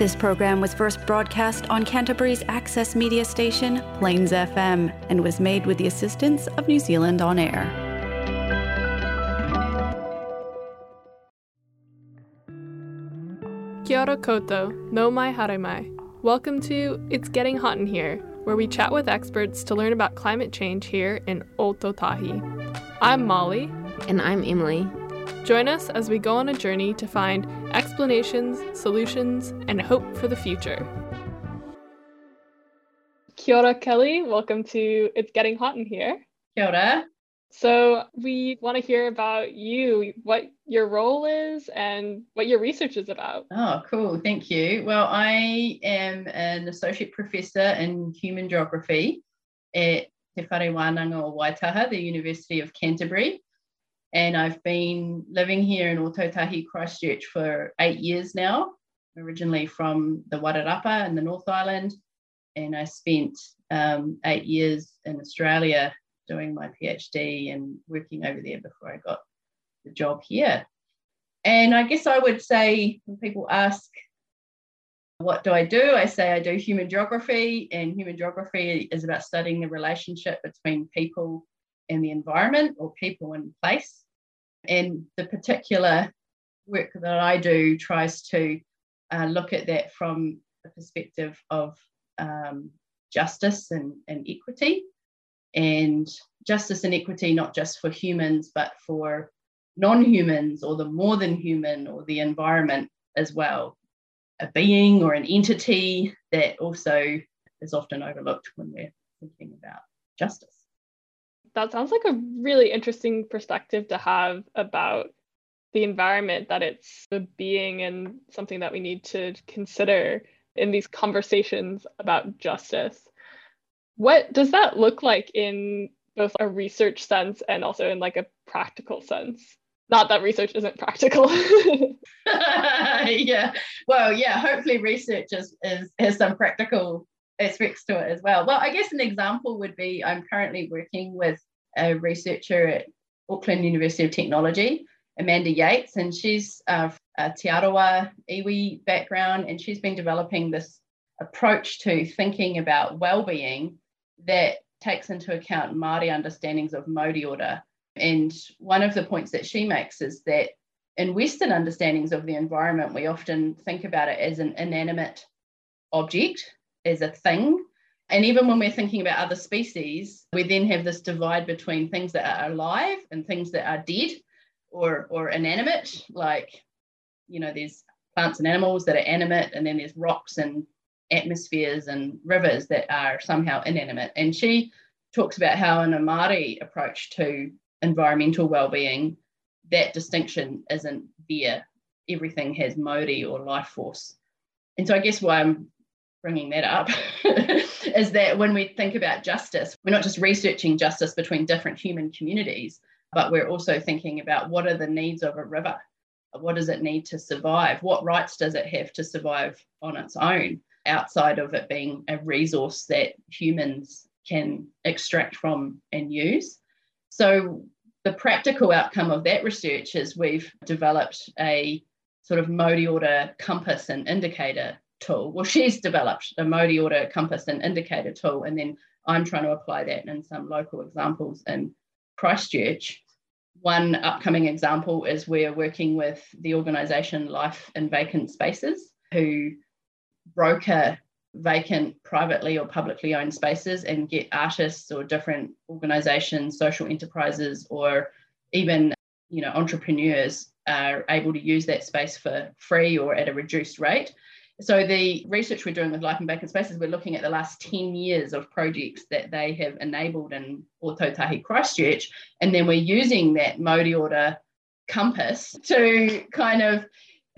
This program was first broadcast on Canterbury's access media station, Plains FM, and was made with the assistance of New Zealand On Air. Kia ora koutou, nau mai haere mai. Welcome to It's Getting Hot in Here, where we chat with experts to learn about climate change here in Ōtautahi. I'm Molly. And I'm Emily. Join us as we go on a journey to find explanations, solutions, and hope for the future. Kia ora, Kelly. Welcome to It's Getting Hot in Here. Kia ora. So we want to hear about you, what your role is and what your research is about. Oh, cool. Thank you. Well, I am an associate professor in human geography at Te Whare Wānanga o Waitaha, the University of Canterbury. And I've been living here in Ōtautahi Christchurch for 8 years now, originally from the Wairarapa in the North Island. And I spent 8 years in Australia doing my PhD and working over there before I got the job here. And I guess I would say, when people ask, what do? I say I do human geography, and human geography is about studying the relationship between people and the environment, or people and place. And the particular work that I do tries to look at that from the perspective of justice and equity. And justice and equity, not just for humans, but for non-humans or the more than human or the environment as well. A being or an entity that also is often overlooked when we're thinking about justice. That sounds like a really interesting perspective to have about the environment, that it's a being and something that we need to consider in these conversations about justice. What does that look like in both a research sense and also in like a practical sense? Not that research isn't practical. Yeah. Well, yeah, hopefully research has some practical aspects to it as well. Well, I guess an example would be I'm currently working with a researcher at Auckland University of Technology, Amanda Yates, and she's a Te Arawa iwi background, and she's been developing this approach to thinking about well-being that takes into account Māori understandings of Mauri Ora. And one of the points that she makes is that in Western understandings of the environment, we often think about it as an inanimate object, as a thing. And even when we're thinking about other species, we then have this divide between things that are alive and things that are dead or inanimate. Like, you know, there's plants and animals that are animate, and then there's rocks and atmospheres and rivers that are somehow inanimate. And she talks about how in a Māori approach to environmental well-being, that distinction isn't there. Everything has Maori or life force. And so I guess why I'm bringing that up is that when we think about justice, we're not just researching justice between different human communities, but we're also thinking about what are the needs of a river? What does it need to survive? What rights does it have to survive on its own, outside of it being a resource that humans can extract from and use? So the practical outcome of that research is we've developed a sort of Mauri Ora compass and indicator tool. Well, she's developed a Mauri Ora compass and indicator tool, and then I'm trying to apply that in some local examples in Christchurch. One upcoming example is we're working with the organisation Life in Vacant Spaces, who broker vacant privately or publicly owned spaces and get artists or different organisations, social enterprises, or even, you know, entrepreneurs are able to use that space for free or at a reduced rate. So the research we're doing with Life in Vacant Spaces, we're looking at the last 10 years of projects that they have enabled in Ōtautahi Christchurch, and then we're using that Mauri Ora compass to kind of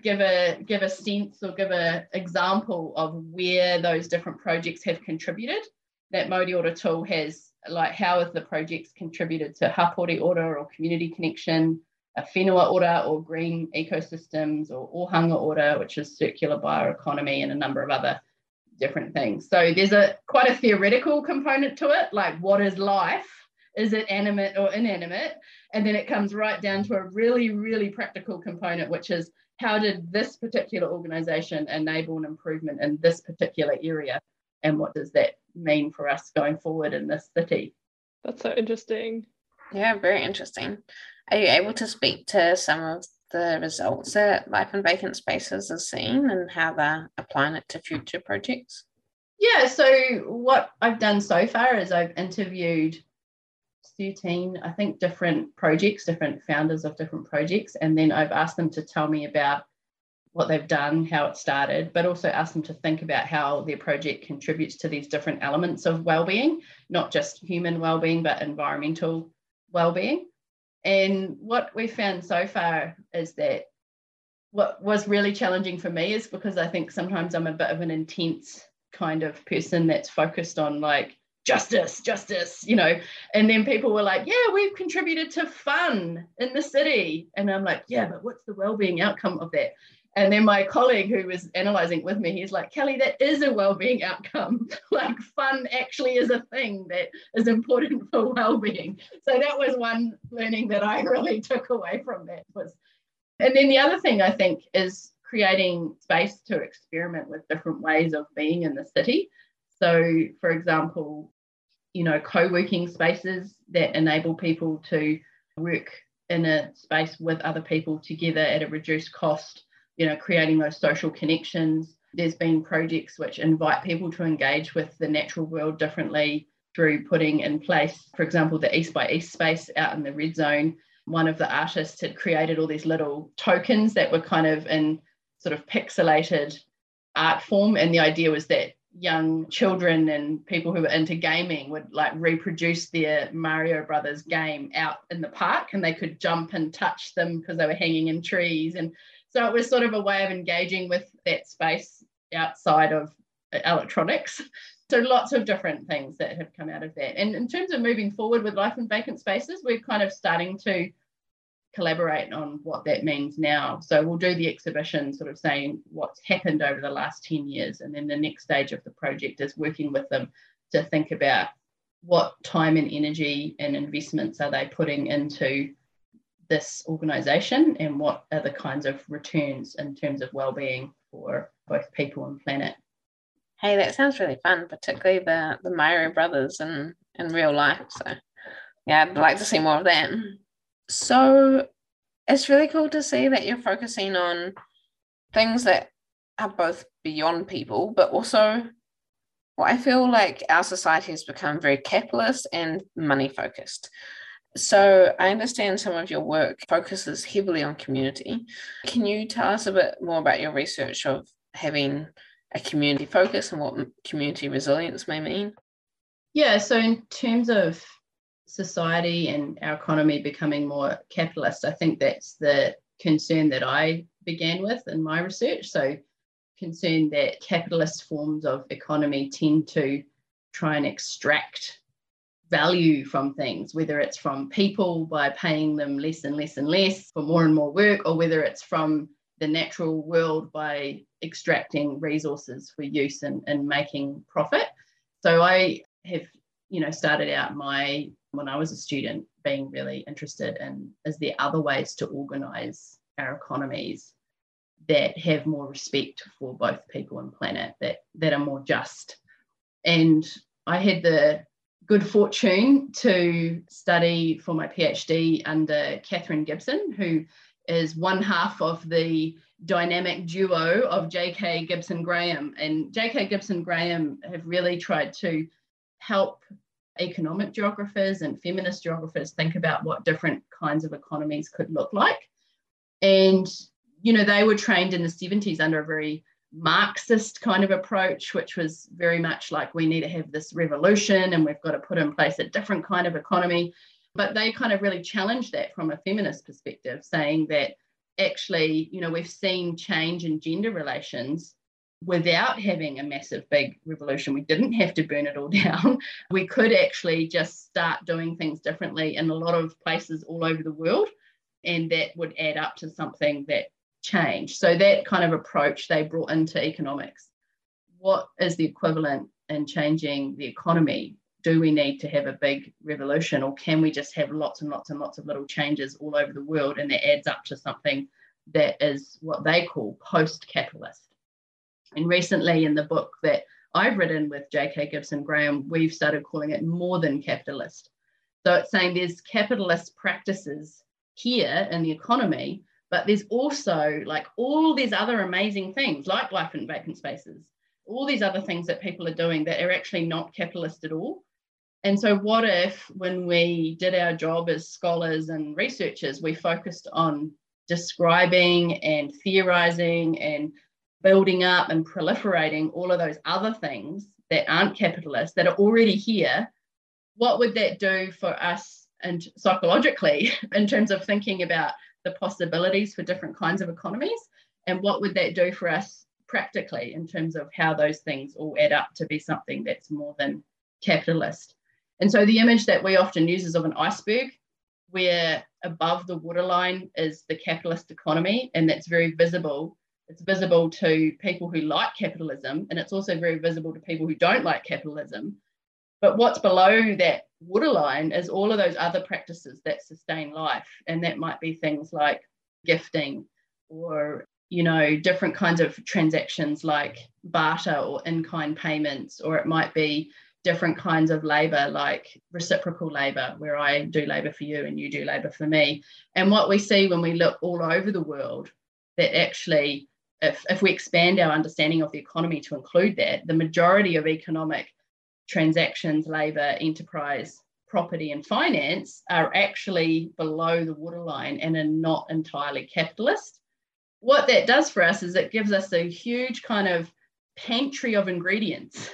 give a sense or give an example of where those different projects have contributed. That Mauri Ora tool has, like, how have the projects contributed to hapori ora or community connection, a whenua ora or green ecosystems, or ohanga ora, which is circular bioeconomy, and a number of other different things. So there's quite a theoretical component to it, like what is life? Is it animate or inanimate? And then it comes right down to a really, really practical component, which is how did this particular organisation enable an improvement in this particular area? And what does that mean for us going forward in this city? That's so interesting. Yeah, very interesting. Are you able to speak to some of the results that Life in Vacant Spaces is seeing and how they're applying it to future projects? Yeah, so what I've done so far is I've interviewed 13, I think, different projects, different founders of different projects, and then I've asked them to tell me about what they've done, how it started, but also asked them to think about how their project contributes to these different elements of wellbeing, not just human wellbeing, but environmental wellbeing. And what we found so far is that what was really challenging for me is because I think sometimes I'm a bit of an intense kind of person that's focused on like justice, you know, and then people were like, yeah, we've contributed to fun in the city. And I'm like, yeah, but what's the wellbeing outcome of that? And then my colleague who was analysing with me, he's like, Kelly, that is a wellbeing outcome. Like fun actually is a thing that is important for wellbeing. So that was one learning that I really took away from that was. And then the other thing I think is creating space to experiment with different ways of being in the city. So, for example, you know, co-working spaces that enable people to work in a space with other people together at a reduced cost. You know, creating those social connections. There's been projects which invite people to engage with the natural world differently through putting in place, for example, the East by East space out in the red zone. One of the artists had created all these little tokens that were kind of in sort of pixelated art form. And the idea was that young children and people who were into gaming would like reproduce their Mario Brothers game out in the park, and they could jump and touch them because they were hanging in trees. And so it was sort of a way of engaging with that space outside of electronics. So lots of different things that have come out of that. And in terms of moving forward with Life in Vacant Spaces, we're kind of starting to collaborate on what that means now. So we'll do the exhibition sort of saying what's happened over the last 10 years. And then the next stage of the project is working with them to think about what time and energy and investments are they putting into this organisation and what are the kinds of returns in terms of wellbeing for both people and planet. Hey, that sounds really fun, particularly the Mario Brothers in real life. So, yeah, I'd like to see more of that. So it's really cool to see that you're focusing on things that are both beyond people, but also what I feel like our society has become very capitalist and money-focused. So I understand some of your work focuses heavily on community. Can you tell us a bit more about your research of having a community focus and what community resilience may mean? Yeah, so in terms of society and our economy becoming more capitalist, I think that's the concern that I began with in my research. So concern that capitalist forms of economy tend to try and extract value from things, whether it's from people by paying them less and less and less for more and more work, or whether it's from the natural world by extracting resources for use and making profit. So I have, you know, started out when I was a student being really interested in, is there other ways to organise our economies that have more respect for both people and planet, that are more just? And I had the good fortune to study for my PhD under Catherine Gibson, who is one half of the dynamic duo of J.K. Gibson-Graham. And J.K. Gibson-Graham have really tried to help economic geographers and feminist geographers think about what different kinds of economies could look like. And, you know, they were trained in the 70s under a very Marxist kind of approach, which was very much like we need to have this revolution and we've got to put in place a different kind of economy. But they kind of really challenged that from a feminist perspective, saying that actually, you know, we've seen change in gender relations without having a massive big revolution. We didn't have to burn it all down. We could actually just start doing things differently in a lot of places all over the world, and that would add up to something that change. So that kind of approach they brought into economics. What is the equivalent in changing the economy do we need to have a big revolution, or can we just have lots and lots and lots of little changes all over the world, and that adds up to something that is what they call post-capitalist? And recently in the book that I've written with J.K. Gibson-Graham, we've started calling it more than capitalist. So it's saying there's capitalist practices here in the economy, but there's also like all these other amazing things like Life in Vacant Spaces, all these other things that people are doing that are actually not capitalist at all. And so what if when we did our job as scholars and researchers, we focused on describing and theorizing and building up and proliferating all of those other things that aren't capitalist, that are already here? What would that do for us and psychologically in terms of thinking about the possibilities for different kinds of economies? And what would that do for us practically in terms of how those things all add up to be something that's more than capitalist? And so the image that we often use is of an iceberg, where above the waterline is the capitalist economy, and that's very visible. It's visible to people who like capitalism, and it's also very visible to people who don't like capitalism. But what's below that waterline is all of those other practices that sustain life, and that might be things like gifting, or, you know, different kinds of transactions like barter or in-kind payments, or it might be different kinds of labour like reciprocal labour, where I do labour for you and you do labour for me. And what we see when we look all over the world, that actually if we expand our understanding of the economy to include that, the majority of economic transactions, labour, enterprise, property and finance are actually below the waterline and are not entirely capitalist. What that does for us is it gives us a huge kind of pantry of ingredients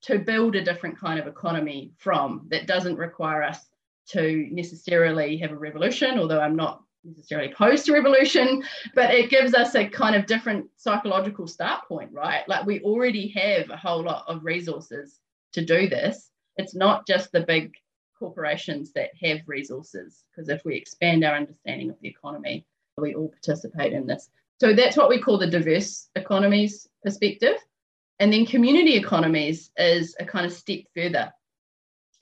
to build a different kind of economy from, that doesn't require us to necessarily have a revolution, although I'm not necessarily opposed to revolution, but it gives us a kind of different psychological start point, right? Like we already have a whole lot of resources to do this. It's not just the big corporations that have resources, because if we expand our understanding of the economy, we all participate in this. So that's what we call the diverse economies perspective. And then community economies is a kind of step further.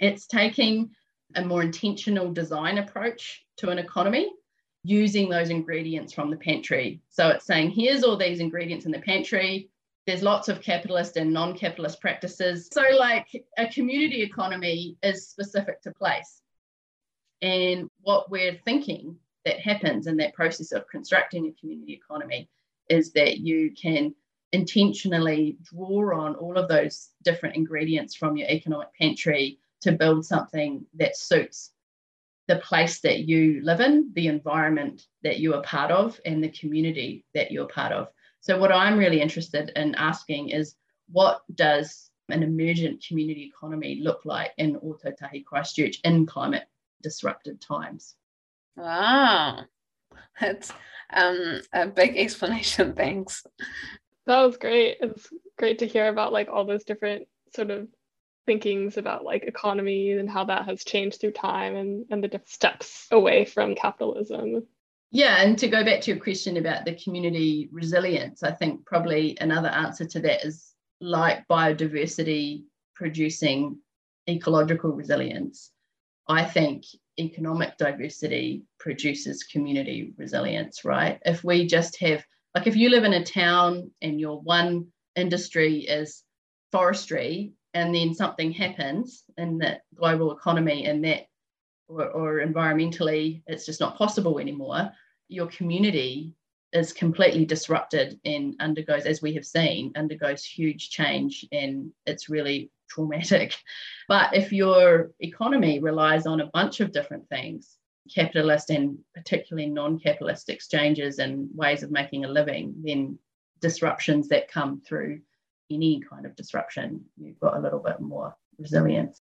It's taking a more intentional design approach to an economy, using those ingredients from the pantry. So it's saying, here's all these ingredients in the pantry. There's lots of capitalist and non-capitalist practices. So like a community economy is specific to place. And what we're thinking that happens in that process of constructing a community economy is that you can intentionally draw on all of those different ingredients from your economic pantry to build something that suits the place that you live in, the environment that you are part of, and the community that you're part of. So what I'm really interested in asking is, what does an emergent community economy look like in Ōtautahi Christchurch in climate disrupted times? Wow, that's a big explanation, thanks. That was great. It's great to hear about like all those different sort of thinkings about like economy and how that has changed through time, and the different steps away from capitalism. Yeah, and to go back to your question about the community resilience, I think probably another answer to that is like biodiversity producing ecological resilience. I think economic diversity produces community resilience, right? If we just have, like if you live in a town and your one industry is forestry, and then something happens in the global economy and that, or environmentally, it's just not possible anymore, your community is completely disrupted and undergoes, as we have seen, undergoes huge change, and it's really traumatic. But if your economy relies on a bunch of different things, capitalist and particularly non-capitalist exchanges and ways of making a living, then disruptions that come through any kind of disruption, you've got a little bit more resilience.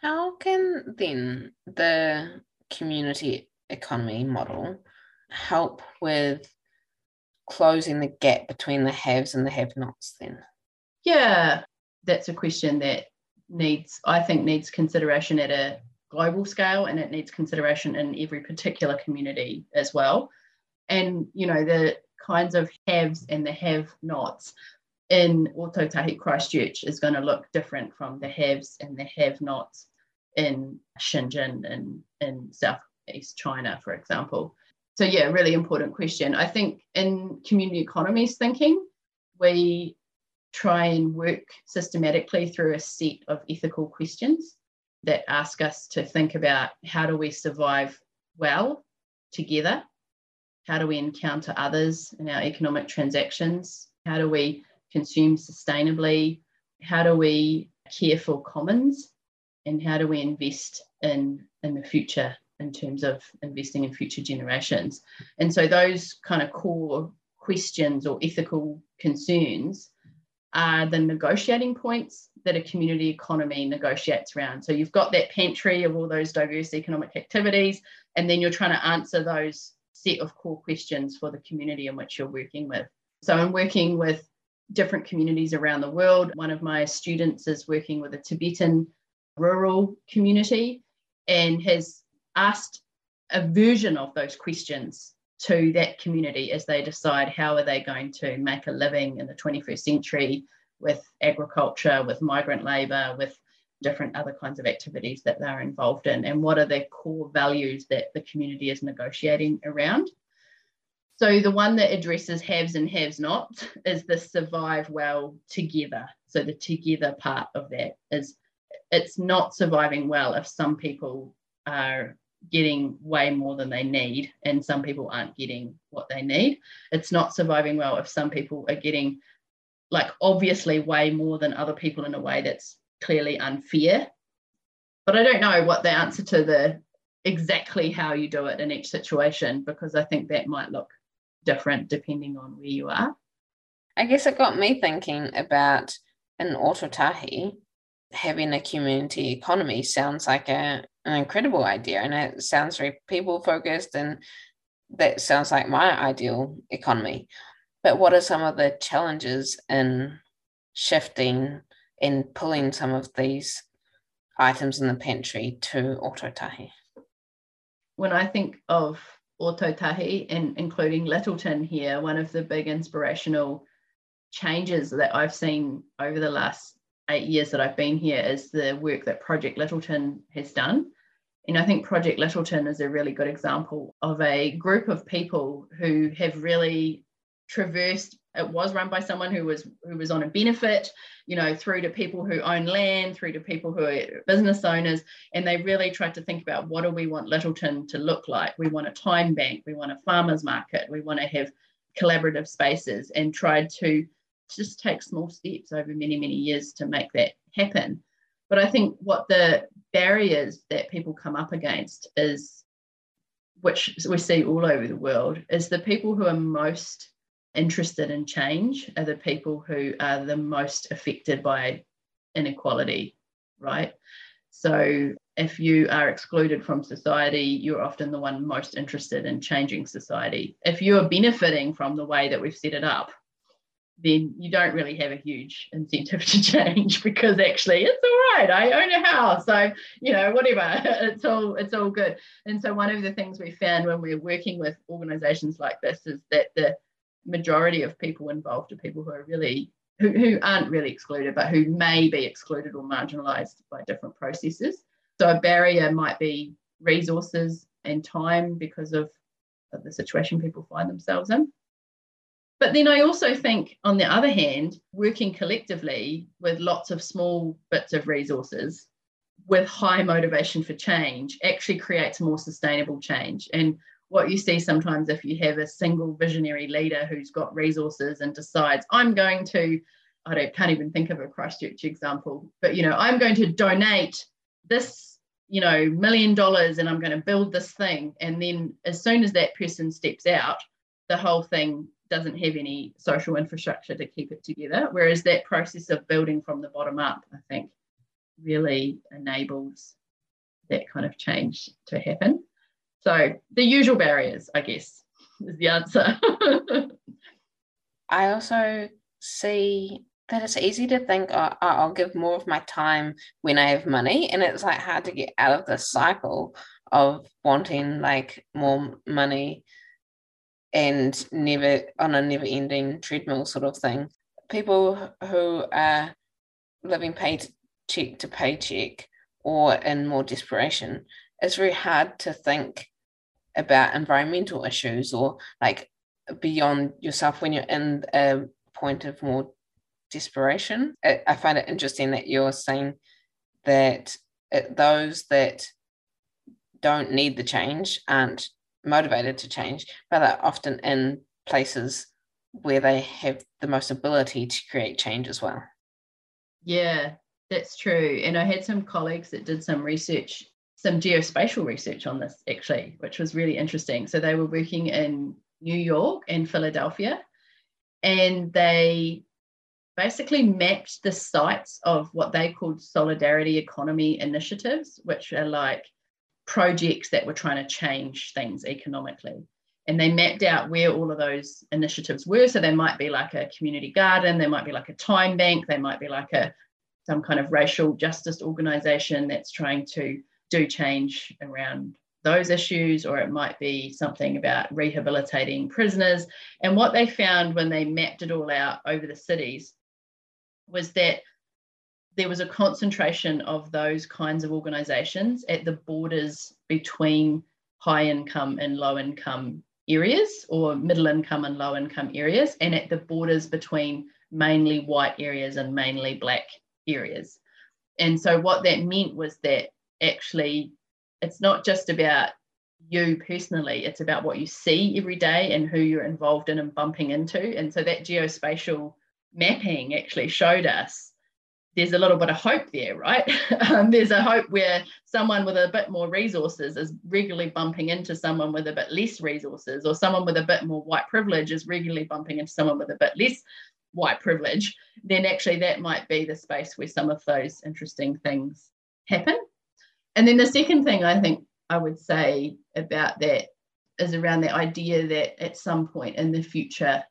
How can then the community economy model help with closing the gap between the haves and the have-nots then? Yeah, that's a question that needs consideration at a global scale, and it needs consideration in every particular community as well. And, you know, the kinds of haves and the have-nots, in Ōtautahi Christchurch is going to look different from the haves and the have-nots in Shenzhen and in Southeast China, for example. So yeah, really important question. I think in community economies thinking, we try and work systematically through a set of ethical questions that ask us to think about how do we survive well together? How do we encounter others in our economic transactions? How do we consume sustainably? How do we care for commons? And how do we invest in the future in terms of investing in future generations? And so those kind of core questions or ethical concerns are the negotiating points that a community economy negotiates around. So you've got that pantry of all those diverse economic activities, and then you're trying to answer those set of core questions for the community in which you're working with. So I'm working with different communities around the world. One of my students is working with a Tibetan rural community and has asked a version of those questions to that community as they decide how are they going to make a living in the 21st century with agriculture, with migrant labour, with different other kinds of activities that they're involved in, and what are their core values that the community is negotiating around. So the one that addresses haves and haves not is the survive well together. So the together part of that is it's not surviving well if some people are getting way more than they need and some people aren't getting what they need. It's not surviving well if some people are getting like obviously way more than other people in a way that's clearly unfair. But I don't know what the answer to the exactly how you do it in each situation, because I think that might look different depending on where you are. I guess it got me thinking about in Ōtautahi, having a community economy sounds like an incredible idea, and it sounds very people focused, and that sounds like my ideal economy. But what are some of the challenges in shifting and pulling some of these items in the pantry to Ōtautahi? When I think of Ōtautahi, and including Lyttelton here, one of the big inspirational changes that I've seen over the last 8 years that I've been here is the work that Project Lyttelton has done. And I think Project Lyttelton is a really good example of a group of people who have really traversed. It was run by someone who was on a benefit, you know, through to people who own land, through to people who are business owners, and they really tried to think about what do we want Lyttelton to look like. We want a time bank, we want a farmers market, we want to have collaborative spaces, and tried to just take small steps over many, many years to make that happen. But I think what the barriers that people come up against is, which we see all over the world, is the people who are most interested in change are the people who are the most affected by inequality, right? So if you are excluded from society, you're often the one most interested in changing society. If you're benefiting from the way that we've set it up, then you don't really have a huge incentive to change, because actually it's all right, I own a house, so, you know, whatever, it's all good. And so one of the things we found when we're working with organisations like this is that the majority of people involved are people who are really, who aren't really excluded, but who may be excluded or marginalised by different processes. So a barrier might be resources and time because of the situation people find themselves in. But then I also think, on the other hand, working collectively with lots of small bits of resources with high motivation for change actually creates more sustainable change. And what you see sometimes if you have a single visionary leader who's got resources and decides, I'm going to, I can't even think of a Christchurch example, but, you know, I'm going to donate this, you know, $1 million and I'm going to build this thing. And then as soon as that person steps out, the whole thing doesn't have any social infrastructure to keep it together, whereas that process of building from the bottom up, I think, really enables that kind of change to happen. So the usual barriers, I guess, is the answer. I also see that it's easy to think, oh, I'll give more of my time when I have money, and it's like hard to get out of this cycle of wanting like more money and never on a never-ending treadmill sort of thing. people who are living paycheck to paycheck or in more desperation, it's very hard to think about environmental issues or like beyond yourself when you're in a point of more desperation. I find it interesting that you're saying that those that don't need the change aren't motivated to change, but are often in places where they have the most ability to create change as well. Yeah, that's true. And I had some colleagues that did some research, some geospatial research on this actually, which was really interesting. So they were working in New York and Philadelphia, and they basically mapped the sites of what they called solidarity economy initiatives, which are like projects that were trying to change things economically. And they mapped out where all of those initiatives were. So they might be like a community garden, they might be like a time bank, they might be like some kind of racial justice organisation that's trying to do change around those issues, or it might be something about rehabilitating prisoners. And what they found when they mapped it all out over the cities was that there was a concentration of those kinds of organisations at the borders between high-income and low-income areas, or middle-income and low-income areas, and at the borders between mainly white areas and mainly black areas. And so what that meant was that actually it's not just about you personally, it's about what you see every day and who you're involved in and bumping into. And so that geospatial mapping actually showed us there's a little bit of hope there, right? There's a hope where someone with a bit more resources is regularly bumping into someone with a bit less resources, or someone with a bit more white privilege is regularly bumping into someone with a bit less white privilege. Then actually that might be the space where some of those interesting things happen. And then the second thing I think I would say about that is around the idea that at some point in the future,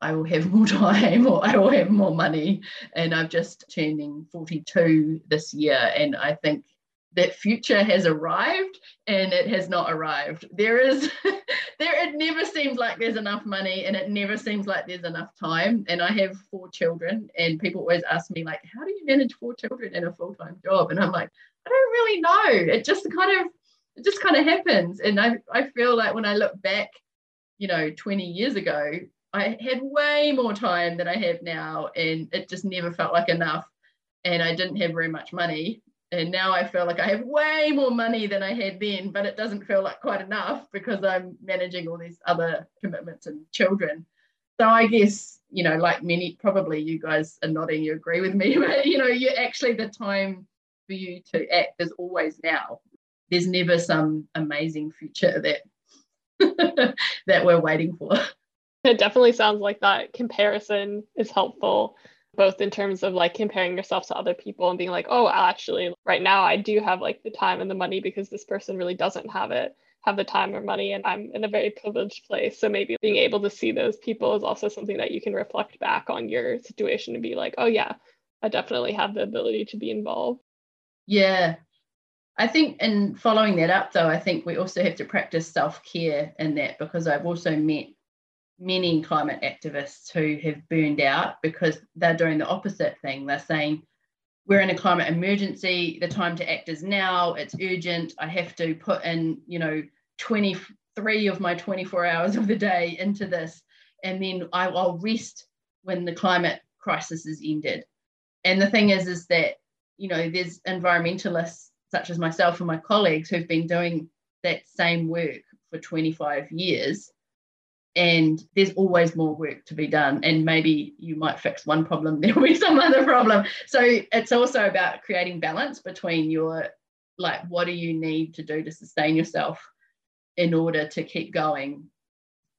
I will have more time, or I will have more money. And I'm just turning 42 this year. And I think that future has arrived, and it has not arrived. It never seems like there's enough money, and it never seems like there's enough time. And I have 4 children, and people always ask me, like, how do you manage 4 children and a full-time job? And I'm like, I don't really know. It just kind of happens. And I feel like when I look back, 20 years ago, I had way more time than I have now, and it just never felt like enough. And I didn't have very much money. And now I feel like I have way more money than I had then, but it doesn't feel like quite enough because I'm managing all these other commitments and children. So I guess, like many, probably you guys are nodding, you agree with me, but you're actually the time for you to act is always now. There's never some amazing future that that we're waiting for. It definitely sounds like that comparison is helpful, both in terms of like comparing yourself to other people and being like, oh, actually, right now I do have like the time and the money because this person really doesn't have the time or money, and I'm in a very privileged place. So maybe being able to see those people is also something that you can reflect back on your situation and be like, oh yeah, I definitely have the ability to be involved. Yeah, I think in following that up though, I think we also have to practice self-care in that, because I've also met many climate activists who have burned out because they're doing the opposite thing. They're saying, we're in a climate emergency, the time to act is now, it's urgent, I have to put in 23 of my 24 hours of the day into this, and then I'll rest when the climate crisis is ended. And the thing is that there's environmentalists such as myself and my colleagues who've been doing that same work for 25 years, and there's always more work to be done. And maybe you might fix one problem, there'll be some other problem. So it's also about creating balance between your, like, what do you need to do to sustain yourself in order to keep going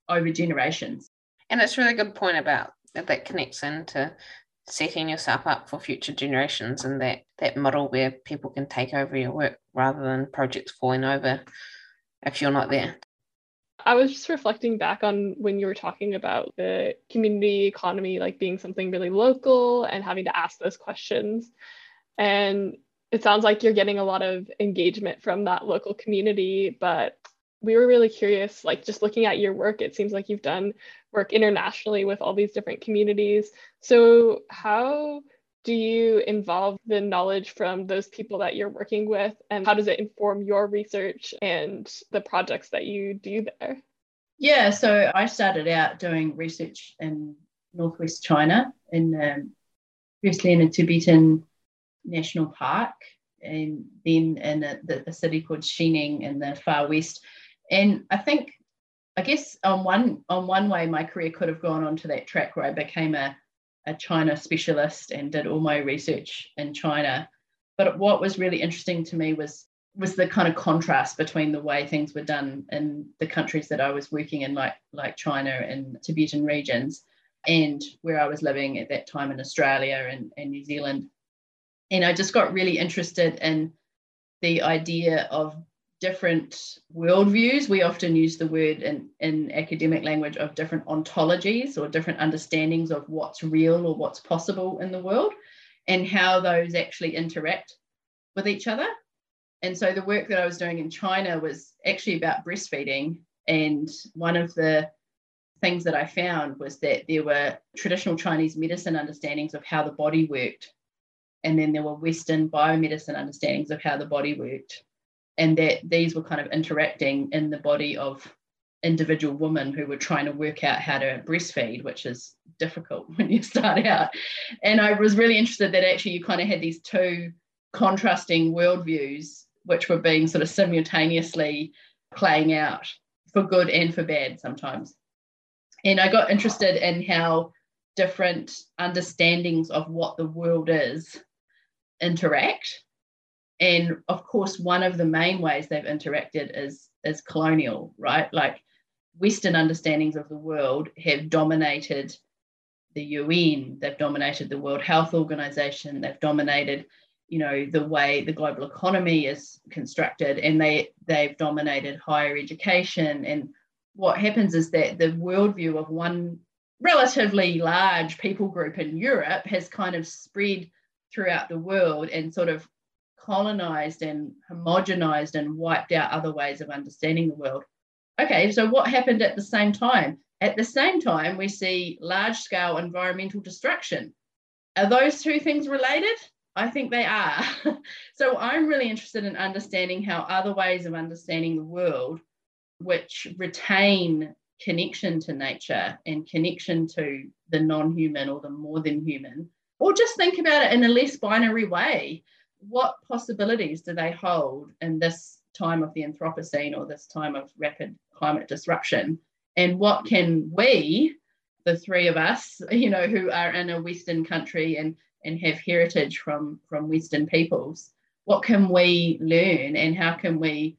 over generations. And it's a really good point about that connects into setting yourself up for future generations, and that model where people can take over your work rather than projects falling over if you're not there. I was just reflecting back on when you were talking about the community economy, like being something really local and having to ask those questions. And it sounds like you're getting a lot of engagement from that local community, but we were really curious, like just looking at your work, it seems like you've done work internationally with all these different communities. So how do you involve the knowledge from those people that you're working with, and how does it inform your research and the projects that you do there? Yeah, so I started out doing research in northwest China, firstly in a Tibetan National Park, and then in a city called Xining in the far west. And I guess on one way my career could have gone onto that track where I became a China specialist and did all my research in China. But what was really interesting to me was the kind of contrast between the way things were done in the countries that I was working in, like China and Tibetan regions, and where I was living at that time in Australia and New Zealand. And I just got really interested in the idea of different worldviews. We often use the word in academic language of different ontologies or different understandings of what's real or what's possible in the world, and how those actually interact with each other. And so the work that I was doing in China was actually about breastfeeding. And one of the things that I found was that there were traditional Chinese medicine understandings of how the body worked. And then there were Western biomedicine understandings of how the body worked, and that these were kind of interacting in the body of individual women who were trying to work out how to breastfeed, which is difficult when you start out. And I was really interested that actually you kind of had these two contrasting worldviews, which were being sort of simultaneously playing out for good and for bad sometimes. And I got interested in how different understandings of what the world is interact. And of course, one of the main ways they've interacted is colonial, right? Like Western understandings of the world have dominated the UN, they've dominated the World Health Organization, they've dominated, you know, the way the global economy is constructed, and they've dominated higher education. And what happens is that the worldview of one relatively large people group in Europe has kind of spread throughout the world and sort of colonized and homogenized and wiped out other ways of understanding the world. Okay, so what happened at the same time? At the same time, we see large-scale environmental destruction. Are those two things related? I think they are. So I'm really interested in understanding how other ways of understanding the world, which retain connection to nature and connection to the non-human or the more than human, or just think about it in a less binary way. What possibilities do they hold in this time of the Anthropocene or this time of rapid climate disruption? And what can we, the three of us, you know, who are in a Western country and have heritage from Western peoples, what can we learn, and how can we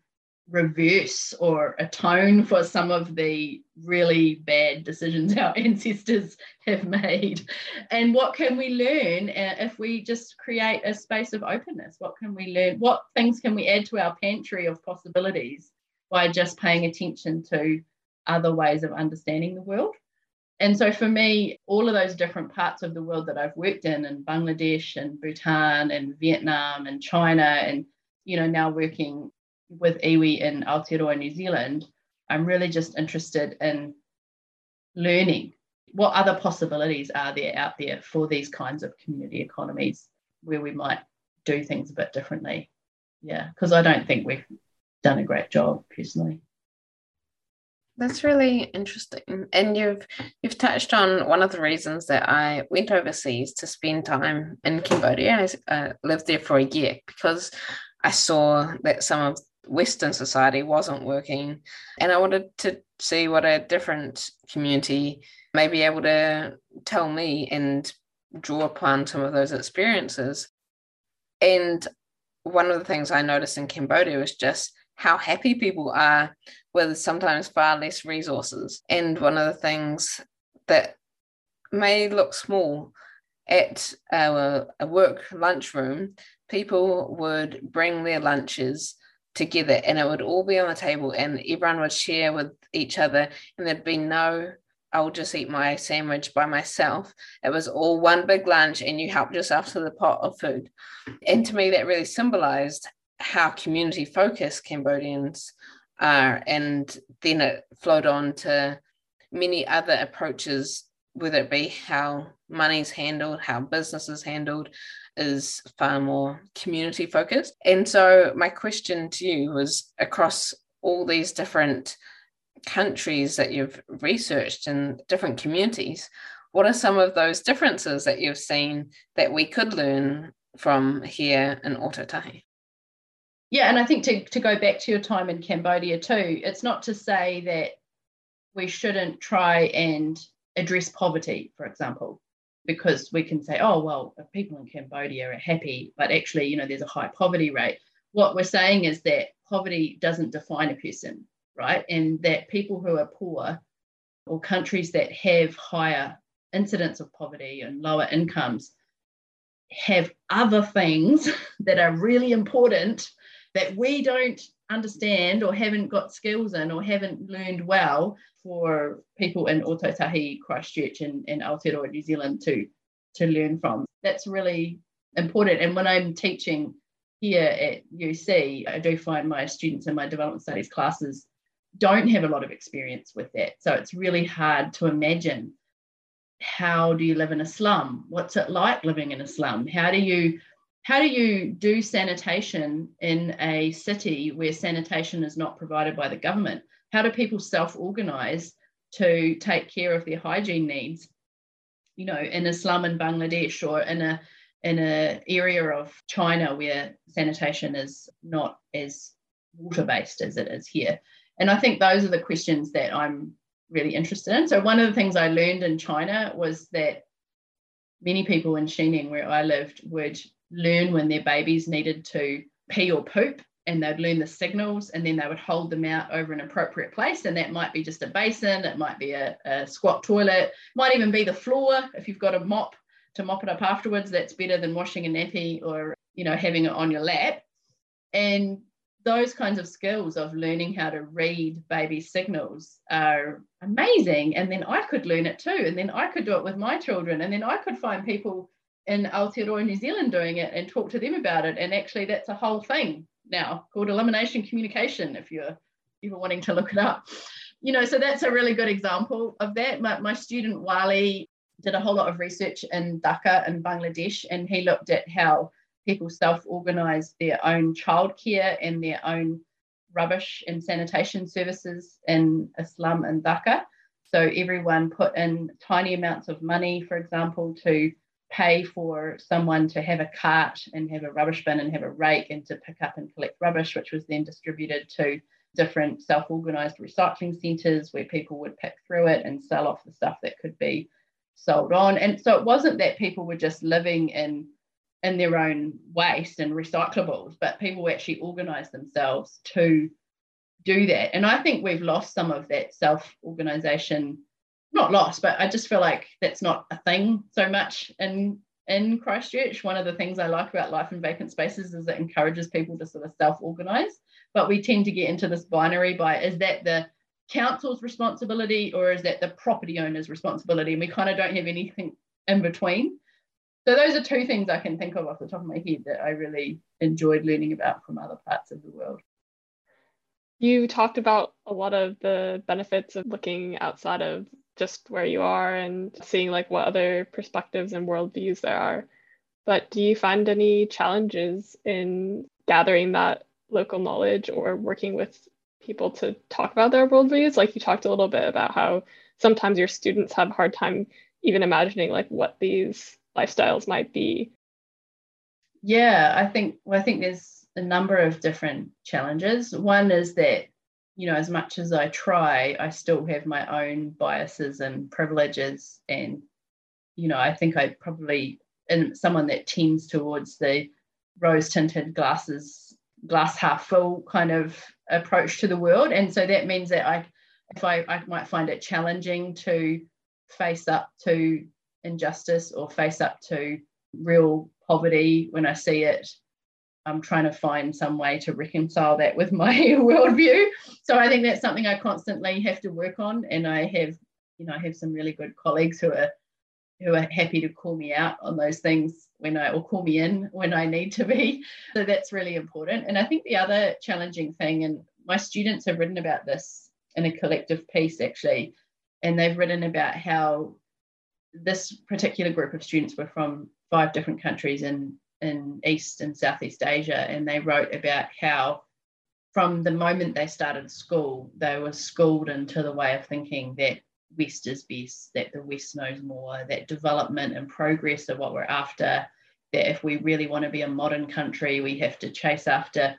reverse or atone for some of the really bad decisions our ancestors have made? And what can we learn if we just create a space of openness? What can we learn? What things can we add to our pantry of possibilities by just paying attention to other ways of understanding the world? And so for me, all of those different parts of the world that I've worked in Bangladesh and Bhutan and Vietnam and China, and, you know, now working with iwi in Aotearoa, New Zealand, I'm really just interested in learning what other possibilities are there out there for these kinds of community economies where we might do things a bit differently. Yeah, because I don't think we've done a great job personally. That's really interesting. And you've touched on one of the reasons that I went overseas to spend time in Cambodia. I lived there for a year because I saw that some of Western society wasn't working, and I wanted to see what a different community may be able to tell me and draw upon some of those experiences. And one of the things I noticed in Cambodia was just how happy people are with sometimes far less resources. And one of the things that may look small, at a work lunchroom, people would bring their lunches together and it would all be on the table and everyone would share with each other, and there'd be no, I'll just eat my sandwich by myself. It was all one big lunch and you helped yourself to the pot of food. And to me, that really symbolized how community-focused Cambodians And then it flowed on to many other approaches, whether it be how money's handled, how business is handled, is far more community focused. And so my question to you was, across all these different countries that you've researched and different communities, what are some of those differences that you've seen that we could learn from here in Ōtautahi? Yeah, and I think to go back to your time in Cambodia too, it's not to say that we shouldn't try and address poverty, for example, because we can say, oh, well, people in Cambodia are happy, but actually, you know, there's a high poverty rate. What we're saying is that poverty doesn't define a person, right? And that people who are poor, or countries that have higher incidence of poverty and lower incomes, have other things that are really important that we don't understand or haven't got skills in or haven't learned well for people in Ōtautahi, Christchurch and Aotearoa New Zealand to learn from. That's really important. And when I'm teaching here at UC, I do find my students in my development studies classes don't have a lot of experience with that. So it's really hard to imagine, how do you live in a slum? What's it like living in a slum? How do you do sanitation in a city where sanitation is not provided by the government? How do people self-organise to take care of their hygiene needs, you know, in a slum in Bangladesh or in an area of China where sanitation is not as water-based as it is here? And I think those are the questions that I'm really interested in. So one of the things I learned in China was that many people in Xining, where I lived, would learn when their babies needed to pee or poop, and they'd learn the signals, and then they would hold them out over an appropriate place, and that might be just a basin, it might be a squat toilet, might even be the floor. If you've got a mop to mop it up afterwards, that's better than washing a nappy or, you know, having it on your lap. And those kinds of skills of learning how to read baby signals are amazing. And then I could learn it too, and then I could do it with my children, and then I could find people in Aotearoa New Zealand doing it and talk to them about it. And actually that's a whole thing now called elimination communication, if you're even wanting to look it up, you know. So that's a really good example of that. My student Wali did a whole lot of research in Dhaka in Bangladesh, and he looked at how people self-organise their own childcare and their own rubbish and sanitation services in a slum in Dhaka. So everyone put in tiny amounts of money, for example, to pay for someone to have a cart and have a rubbish bin and have a rake and to pick up and collect rubbish, which was then distributed to different self-organised recycling centres where people would pick through it and sell off the stuff that could be sold on. And so it wasn't that people were just living in their own waste and recyclables, but people actually organised themselves to do that. And I think we've lost some of that self-organisation. Not lost, but I just feel like that's not a thing so much in Christchurch. One of the things I like about Life in Vacant Spaces is it encourages people to sort of self-organise, but we tend to get into this binary by, is that the council's responsibility or is that the property owner's responsibility? And we kind of don't have anything in between. So those are two things I can think of off the top of my head that I really enjoyed learning about from other parts of the world. You talked about a lot of the benefits of looking outside of just where you are and seeing like what other perspectives and worldviews there are. But do you find any challenges in gathering that local knowledge or working with people to talk about their worldviews? Like you talked a little bit about how sometimes your students have a hard time even imagining like what these lifestyles might be. Yeah, I think there's a number of different challenges. One is that, you know, as much as I try, I still have my own biases and privileges. And, you know, I think I probably am someone that tends towards the rose-tinted glasses, glass half full kind of approach to the world. And so that means that I might find it challenging to face up to injustice or face up to real poverty when I see it. I'm trying to find some way to reconcile that with my worldview. So I think that's something I constantly have to work on. And I have, you know, I have some really good colleagues who are happy to call me out on those things or call me in when I need to be. So that's really important. And I think the other challenging thing, and my students have written about this in a collective piece, actually, and they've written about how this particular group of students were from 5 different countries in East and Southeast Asia, and they wrote about how from the moment they started school, they were schooled into the way of thinking that West is best, that the West knows more, that development and progress are what we're after, that if we really want to be a modern country, we have to chase after,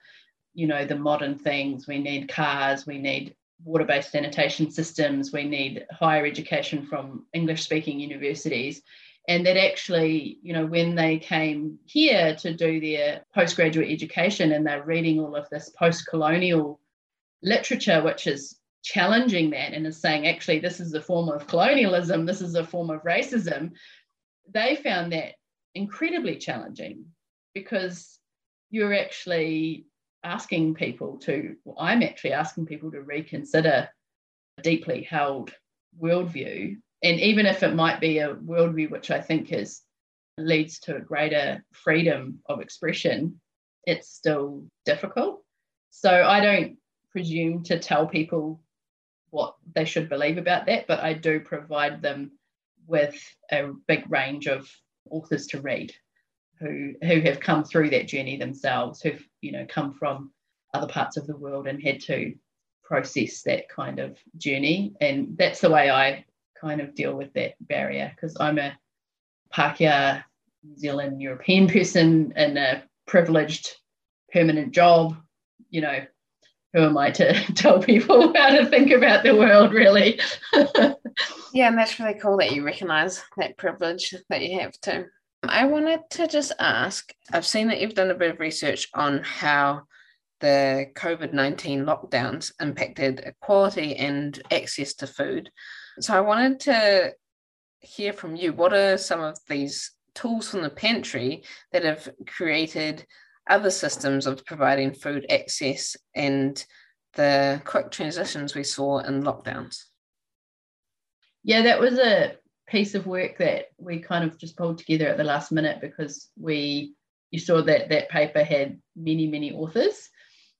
you know, the modern things. We need cars, we need water-based sanitation systems, we need higher education from English-speaking universities. And that actually, you know, when they came here to do their postgraduate education and they're reading all of this post-colonial literature, which is challenging that and is saying, actually, this is a form of colonialism, this is a form of racism, they found that incredibly challenging, because you're actually asking people to, well, I'm actually asking people to reconsider a deeply held worldview. And even if it might be a worldview which I think is leads to a greater freedom of expression, it's still difficult. So I don't presume to tell people what they should believe about that, but I do provide them with a big range of authors to read who have come through that journey themselves, who've, you know, come from other parts of the world and had to process that kind of journey. And that's the way I kind of deal with that barrier, because I'm a Pākehā New Zealand European person in a privileged permanent job. You know, who am I to tell people how to think about the world, really? Yeah, and that's really cool that you recognise that privilege that you have too. I wanted to just ask, I've seen that you've done a bit of research on how the COVID-19 lockdowns impacted quality and access to food. So I wanted to hear from you, what are some of these tools from the pantry that have created other systems of providing food access and the quick transitions we saw in lockdowns? Yeah, that was a piece of work that we kind of just pulled together at the last minute, because you saw that that paper had many, many authors.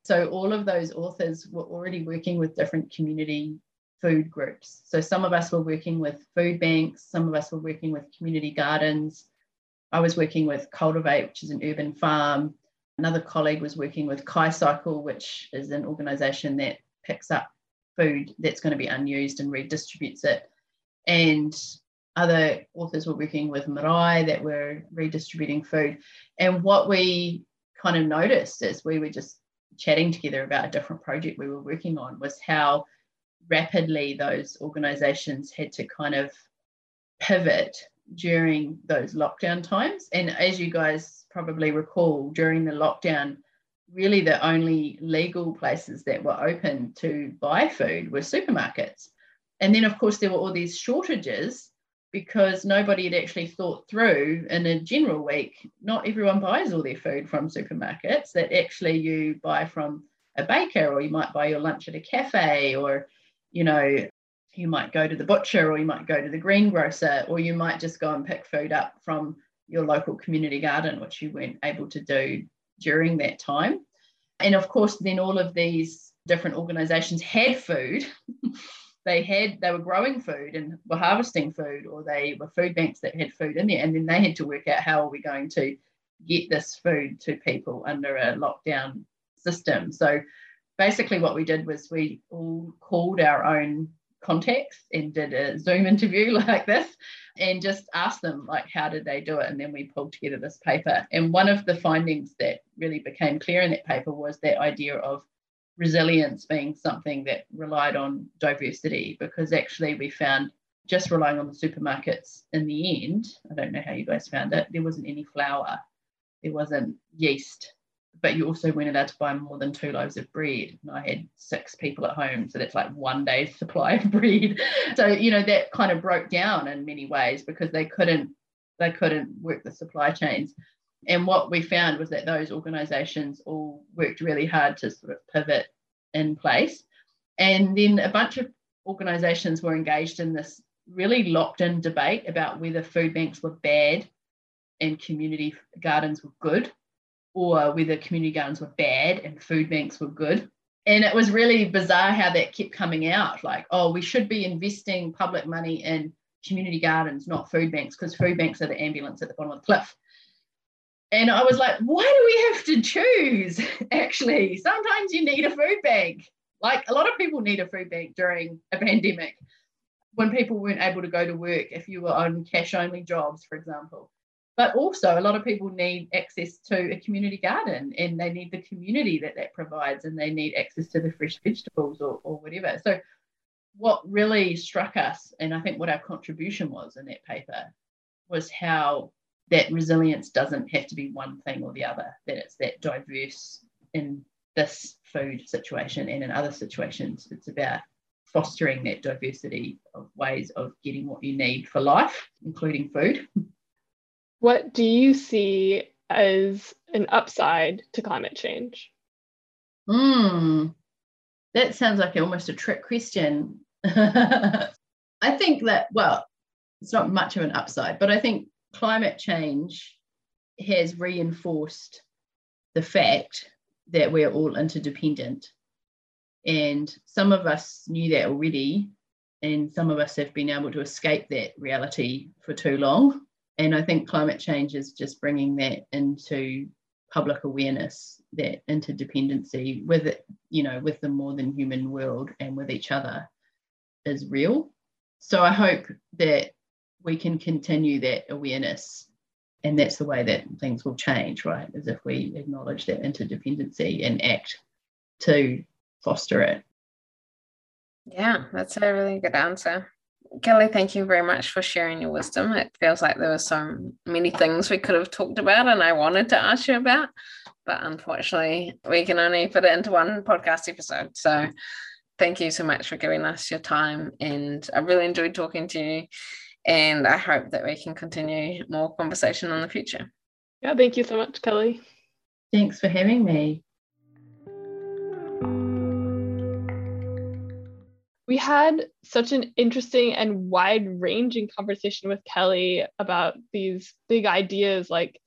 So all of those authors were already working with different community food groups. So some of us were working with food banks, some of us were working with community gardens. I was working with Cultivate, which is an urban farm. Another colleague was working with Kai Cycle, which is an organisation that picks up food that's going to be unused and redistributes it. And other authors were working with Marae that were redistributing food. And what we kind of noticed as we were just chatting together about a different project we were working on was how rapidly those organisations had to kind of pivot during those lockdown times. And as you guys probably recall, during the lockdown, really the only legal places that were open to buy food were supermarkets. And then, of course, there were all these shortages because nobody had actually thought through, in a general week, not everyone buys all their food from supermarkets, that actually you buy from a baker, or you might buy your lunch at a cafe, or, you know, you might go to the butcher, or you might go to the greengrocer, or you might just go and pick food up from your local community garden, which you weren't able to do during that time. And of course, then all of these different organisations had food. They were growing food and were harvesting food, or they were food banks that had food in there. And then they had to work out, how are we going to get this food to people under a lockdown system? So basically what we did was we all called our own contacts and did a Zoom interview like this and just asked them, like, how did they do it? And then we pulled together this paper. And one of the findings that really became clear in that paper was that idea of resilience being something that relied on diversity, because actually we found just relying on the supermarkets in the end, I don't know how you guys found it, there wasn't any flour, there wasn't yeast, but you also weren't allowed to buy more than 2 loaves of bread. And I had 6 people at home, so that's like one day's supply of bread. So, you know, that kind of broke down in many ways because they couldn't work the supply chains. And what we found was that those organisations all worked really hard to sort of pivot in place. And then a bunch of organisations were engaged in this really locked-in debate about whether food banks were bad and community gardens were good, or whether community gardens were bad and food banks were good. And it was really bizarre how that kept coming out. Like, oh, we should be investing public money in community gardens, not food banks, because food banks are the ambulance at the bottom of the cliff. And I was like, why do we have to choose? Actually, sometimes you need a food bank. Like, a lot of people need a food bank during a pandemic when people weren't able to go to work, if you were on cash-only jobs, for example. But also, a lot of people need access to a community garden, and they need the community that that provides, and they need access to the fresh vegetables or whatever. So what really struck us, and I think what our contribution was in that paper, was how that resilience doesn't have to be one thing or the other, that it's that diverse in this food situation and in other situations. It's about fostering that diversity of ways of getting what you need for life, including food. What do you see as an upside to climate change? That sounds like almost a trick question. I think that, well, it's not much of an upside, but I think climate change has reinforced the fact that we're all interdependent. And some of us knew that already, and some of us have been able to escape that reality for too long. And I think climate change is just bringing that into public awareness, that interdependency with it, you know, with the more than human world and with each other is real. So I hope that we can continue that awareness, and that's the way that things will change, right? Is if we acknowledge that interdependency and act to foster it. Yeah, that's a really good answer. Kelly, thank you very much for sharing your wisdom. It feels like there were so many things we could have talked about and I wanted to ask you about, but unfortunately we can only fit it into one podcast episode. So thank you so much for giving us your time, and I really enjoyed talking to you, and I hope that we can continue more conversation in the future. Yeah, thank you so much, Kelly. Thanks for having me. We had such an interesting and wide-ranging conversation with Kelly about these big ideas like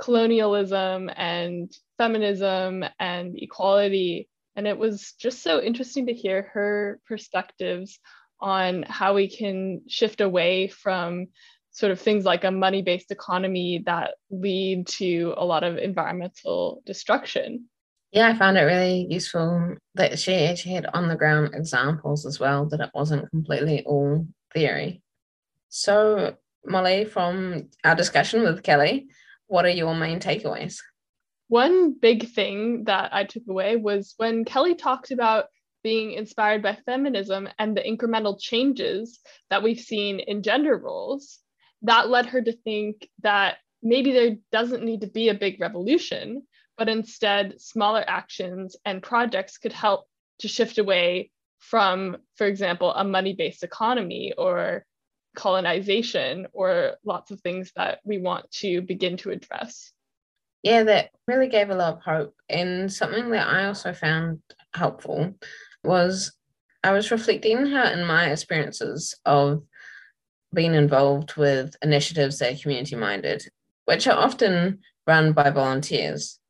colonialism and feminism and equality. And it was just so interesting to hear her perspectives on how we can shift away from sort of things like a money-based economy that lead to a lot of environmental destruction. Yeah, I found it really useful that she actually had on-the-ground examples as well, that it wasn't completely all theory. So, Molly, from our discussion with Kelly, what are your main takeaways? One big thing that I took away was when Kelly talked about being inspired by feminism and the incremental changes that we've seen in gender roles, that led her to think that maybe there doesn't need to be a big revolution, but instead smaller actions and projects could help to shift away from, for example, a money-based economy or colonization or lots of things that we want to begin to address. Yeah, that really gave a lot of hope. And something that I also found helpful was I was reflecting how in my experiences of being involved with initiatives that are community-minded, which are often run by volunteers,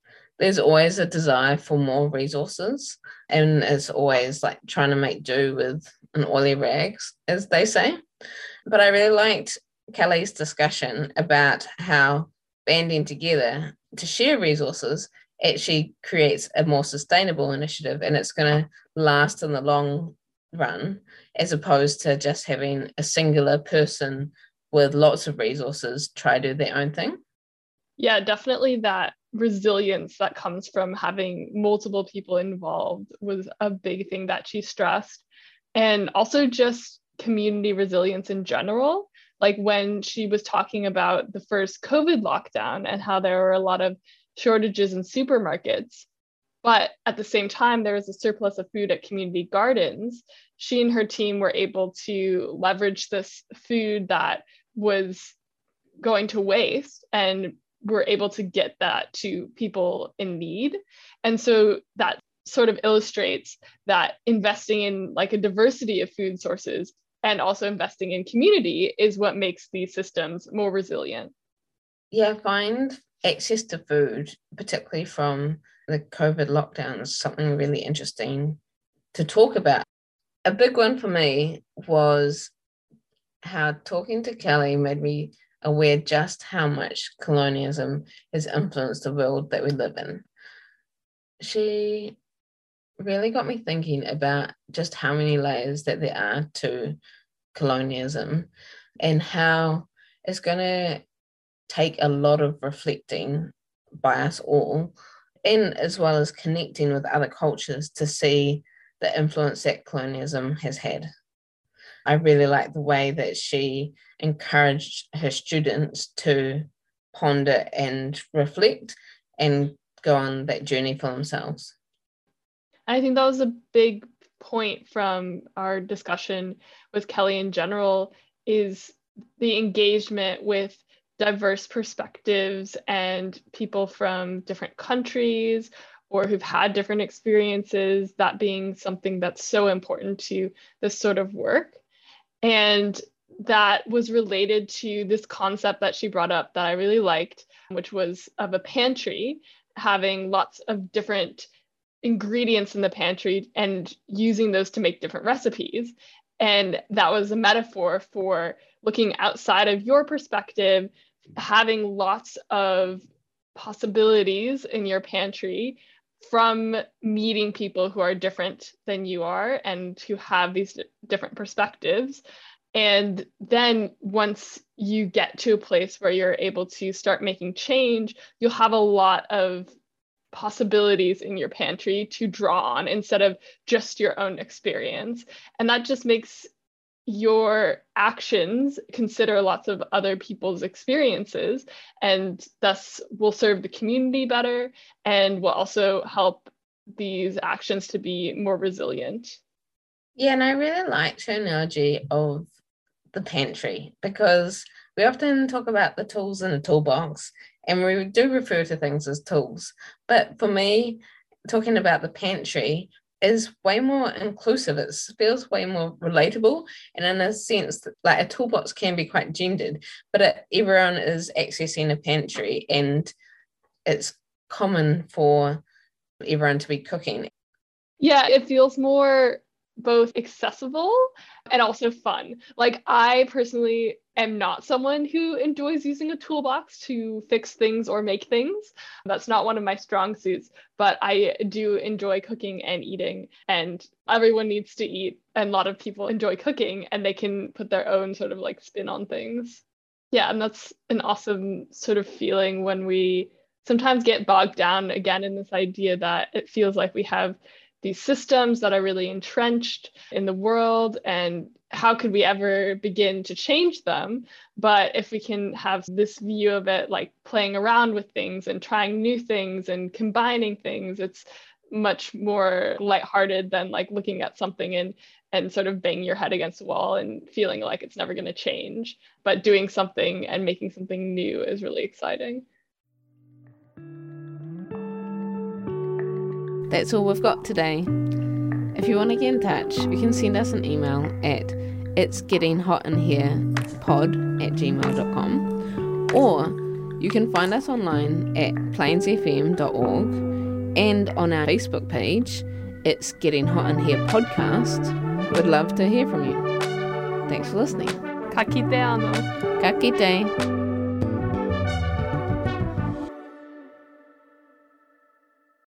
there's always a desire for more resources, and it's always like trying to make do with an oily rags, as they say. But I really liked Kelly's discussion about how banding together to share resources actually creates a more sustainable initiative, and it's going to last in the long run, as opposed to just having a singular person with lots of resources try to do their own thing. Yeah, definitely that resilience that comes from having multiple people involved was a big thing that she stressed. And also just community resilience in general, like when she was talking about the first COVID lockdown and how there were a lot of shortages in supermarkets, but at the same time there was a surplus of food at community gardens. She and her team were able to leverage this food that was going to waste and we're able to get that to people in need. And so that sort of illustrates that investing in like a diversity of food sources and also investing in community is what makes these systems more resilient. Yeah, I find access to food, particularly from the COVID lockdown is something really interesting to talk about. A big one for me was how talking to Kelly made me aware just how much colonialism has influenced the world that we live in. She really got me thinking about just how many layers that there are to colonialism and how it's going to take a lot of reflecting by us all, and as well as connecting with other cultures to see the influence that colonialism has had. I really like the way that she encouraged her students to ponder and reflect and go on that journey for themselves. I think that was a big point from our discussion with Kelly in general, is the engagement with diverse perspectives and people from different countries or who've had different experiences, that being something that's so important to this sort of work. And that was related to this concept that she brought up that I really liked, which was of a pantry, having lots of different ingredients in the pantry and using those to make different recipes. And that was a metaphor for looking outside of your perspective, having lots of possibilities in your pantry from meeting people who are different than you are and who have these different perspectives. And then once you get to a place where you're able to start making change, you'll have a lot of possibilities in your pantry to draw on instead of just your own experience. And that just makes your actions consider lots of other people's experiences, and thus will serve the community better and will also help these actions to be more resilient. Yeah, and I really liked her analogy of the pantry, because we often talk about the tools in the toolbox and we do refer to things as tools. But for me, talking about the pantry is way more inclusive. It feels way more relatable, and in a sense, like a toolbox can be quite gendered, but everyone is accessing a pantry and it's common for everyone to be cooking. Yeah, it feels more both accessible and also fun. Like, I personally am not someone who enjoys using a toolbox to fix things or make things. That's not one of my strong suits, but I do enjoy cooking and eating, and everyone needs to eat, and a lot of people enjoy cooking and they can put their own sort of like spin on things. Yeah, and that's an awesome sort of feeling when we sometimes get bogged down again in this idea that it feels like we have these systems that are really entrenched in the world, and how could we ever begin to change them? But if we can have this view of it, like playing around with things and trying new things and combining things, it's much more lighthearted than like looking at something and sort of banging your head against the wall and feeling like it's never going to change. But doing something and making something new is really exciting. That's all we've got today. If you want to get in touch, you can send us an email at itsgettinghotinherepod@gmail.com, or you can find us online at plainsfm.org and on our Facebook page, It's Getting Hot In Here Podcast. We'd love to hear from you. Thanks for listening. Ka kite ano. Ka kite.